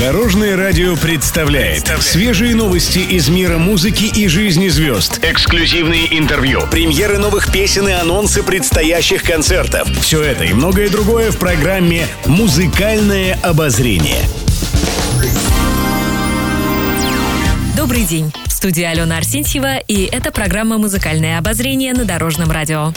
Дорожное радио представляет свежие новости из мира музыки и жизни звезд. Эксклюзивные интервью, премьеры новых песен и анонсы предстоящих концертов. Все это и многое другое в программе «Музыкальное обозрение». Добрый день. В студии Алена Арсентьева, и это программа «Музыкальное обозрение» на Дорожном радио.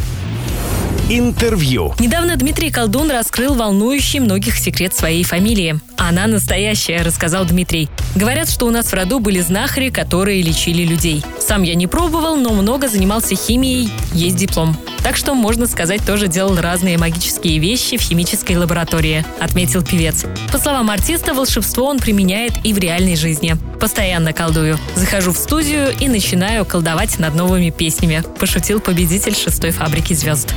Интервью. Недавно Дмитрий Колдун раскрыл волнующий многих секрет своей фамилии. Она настоящая, рассказал Дмитрий. Говорят, что у нас в роду были знахари, которые лечили людей. Сам я не пробовал, но много занимался химией, есть диплом. Так что, можно сказать, тоже делал разные магические вещи в химической лаборатории, отметил певец. По словам артиста, волшебство он применяет и в реальной жизни. Постоянно колдую. Захожу в студию и начинаю колдовать над новыми песнями, пошутил победитель 6-й фабрики звезд.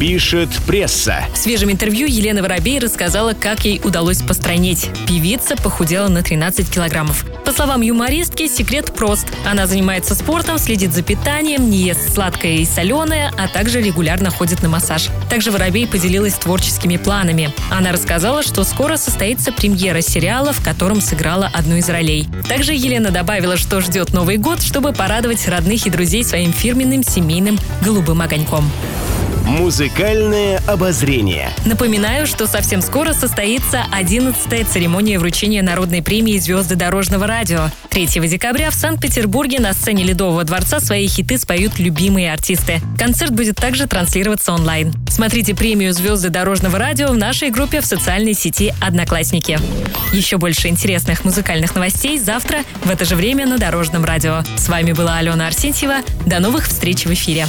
Пишет пресса. В свежем интервью Елена Воробей рассказала, как ей удалось постранеть. Певица похудела на 13 килограммов. По словам юмористки, секрет прост. Она занимается спортом, следит за питанием, не ест сладкое и соленое, а также регулярно ходит на массаж. Также Воробей поделилась творческими планами. Она рассказала, что скоро состоится премьера сериала, в котором сыграла одну из ролей. Также Елена добавила, что ждет Новый год, чтобы порадовать родных и друзей своим фирменным семейным голубым огоньком. Музыкальное обозрение. Напоминаю, что совсем скоро состоится 11-я церемония вручения народной премии «Звезды Дорожного радио». 3 декабря в Санкт-Петербурге на сцене Ледового дворца свои хиты споют любимые артисты. Концерт будет также транслироваться онлайн. Смотрите премию «Звезды Дорожного радио» в нашей группе в социальной сети «Одноклассники». Еще больше интересных музыкальных новостей завтра в это же время на Дорожном радио. С вами была Алена Арсентьева. До новых встреч в эфире.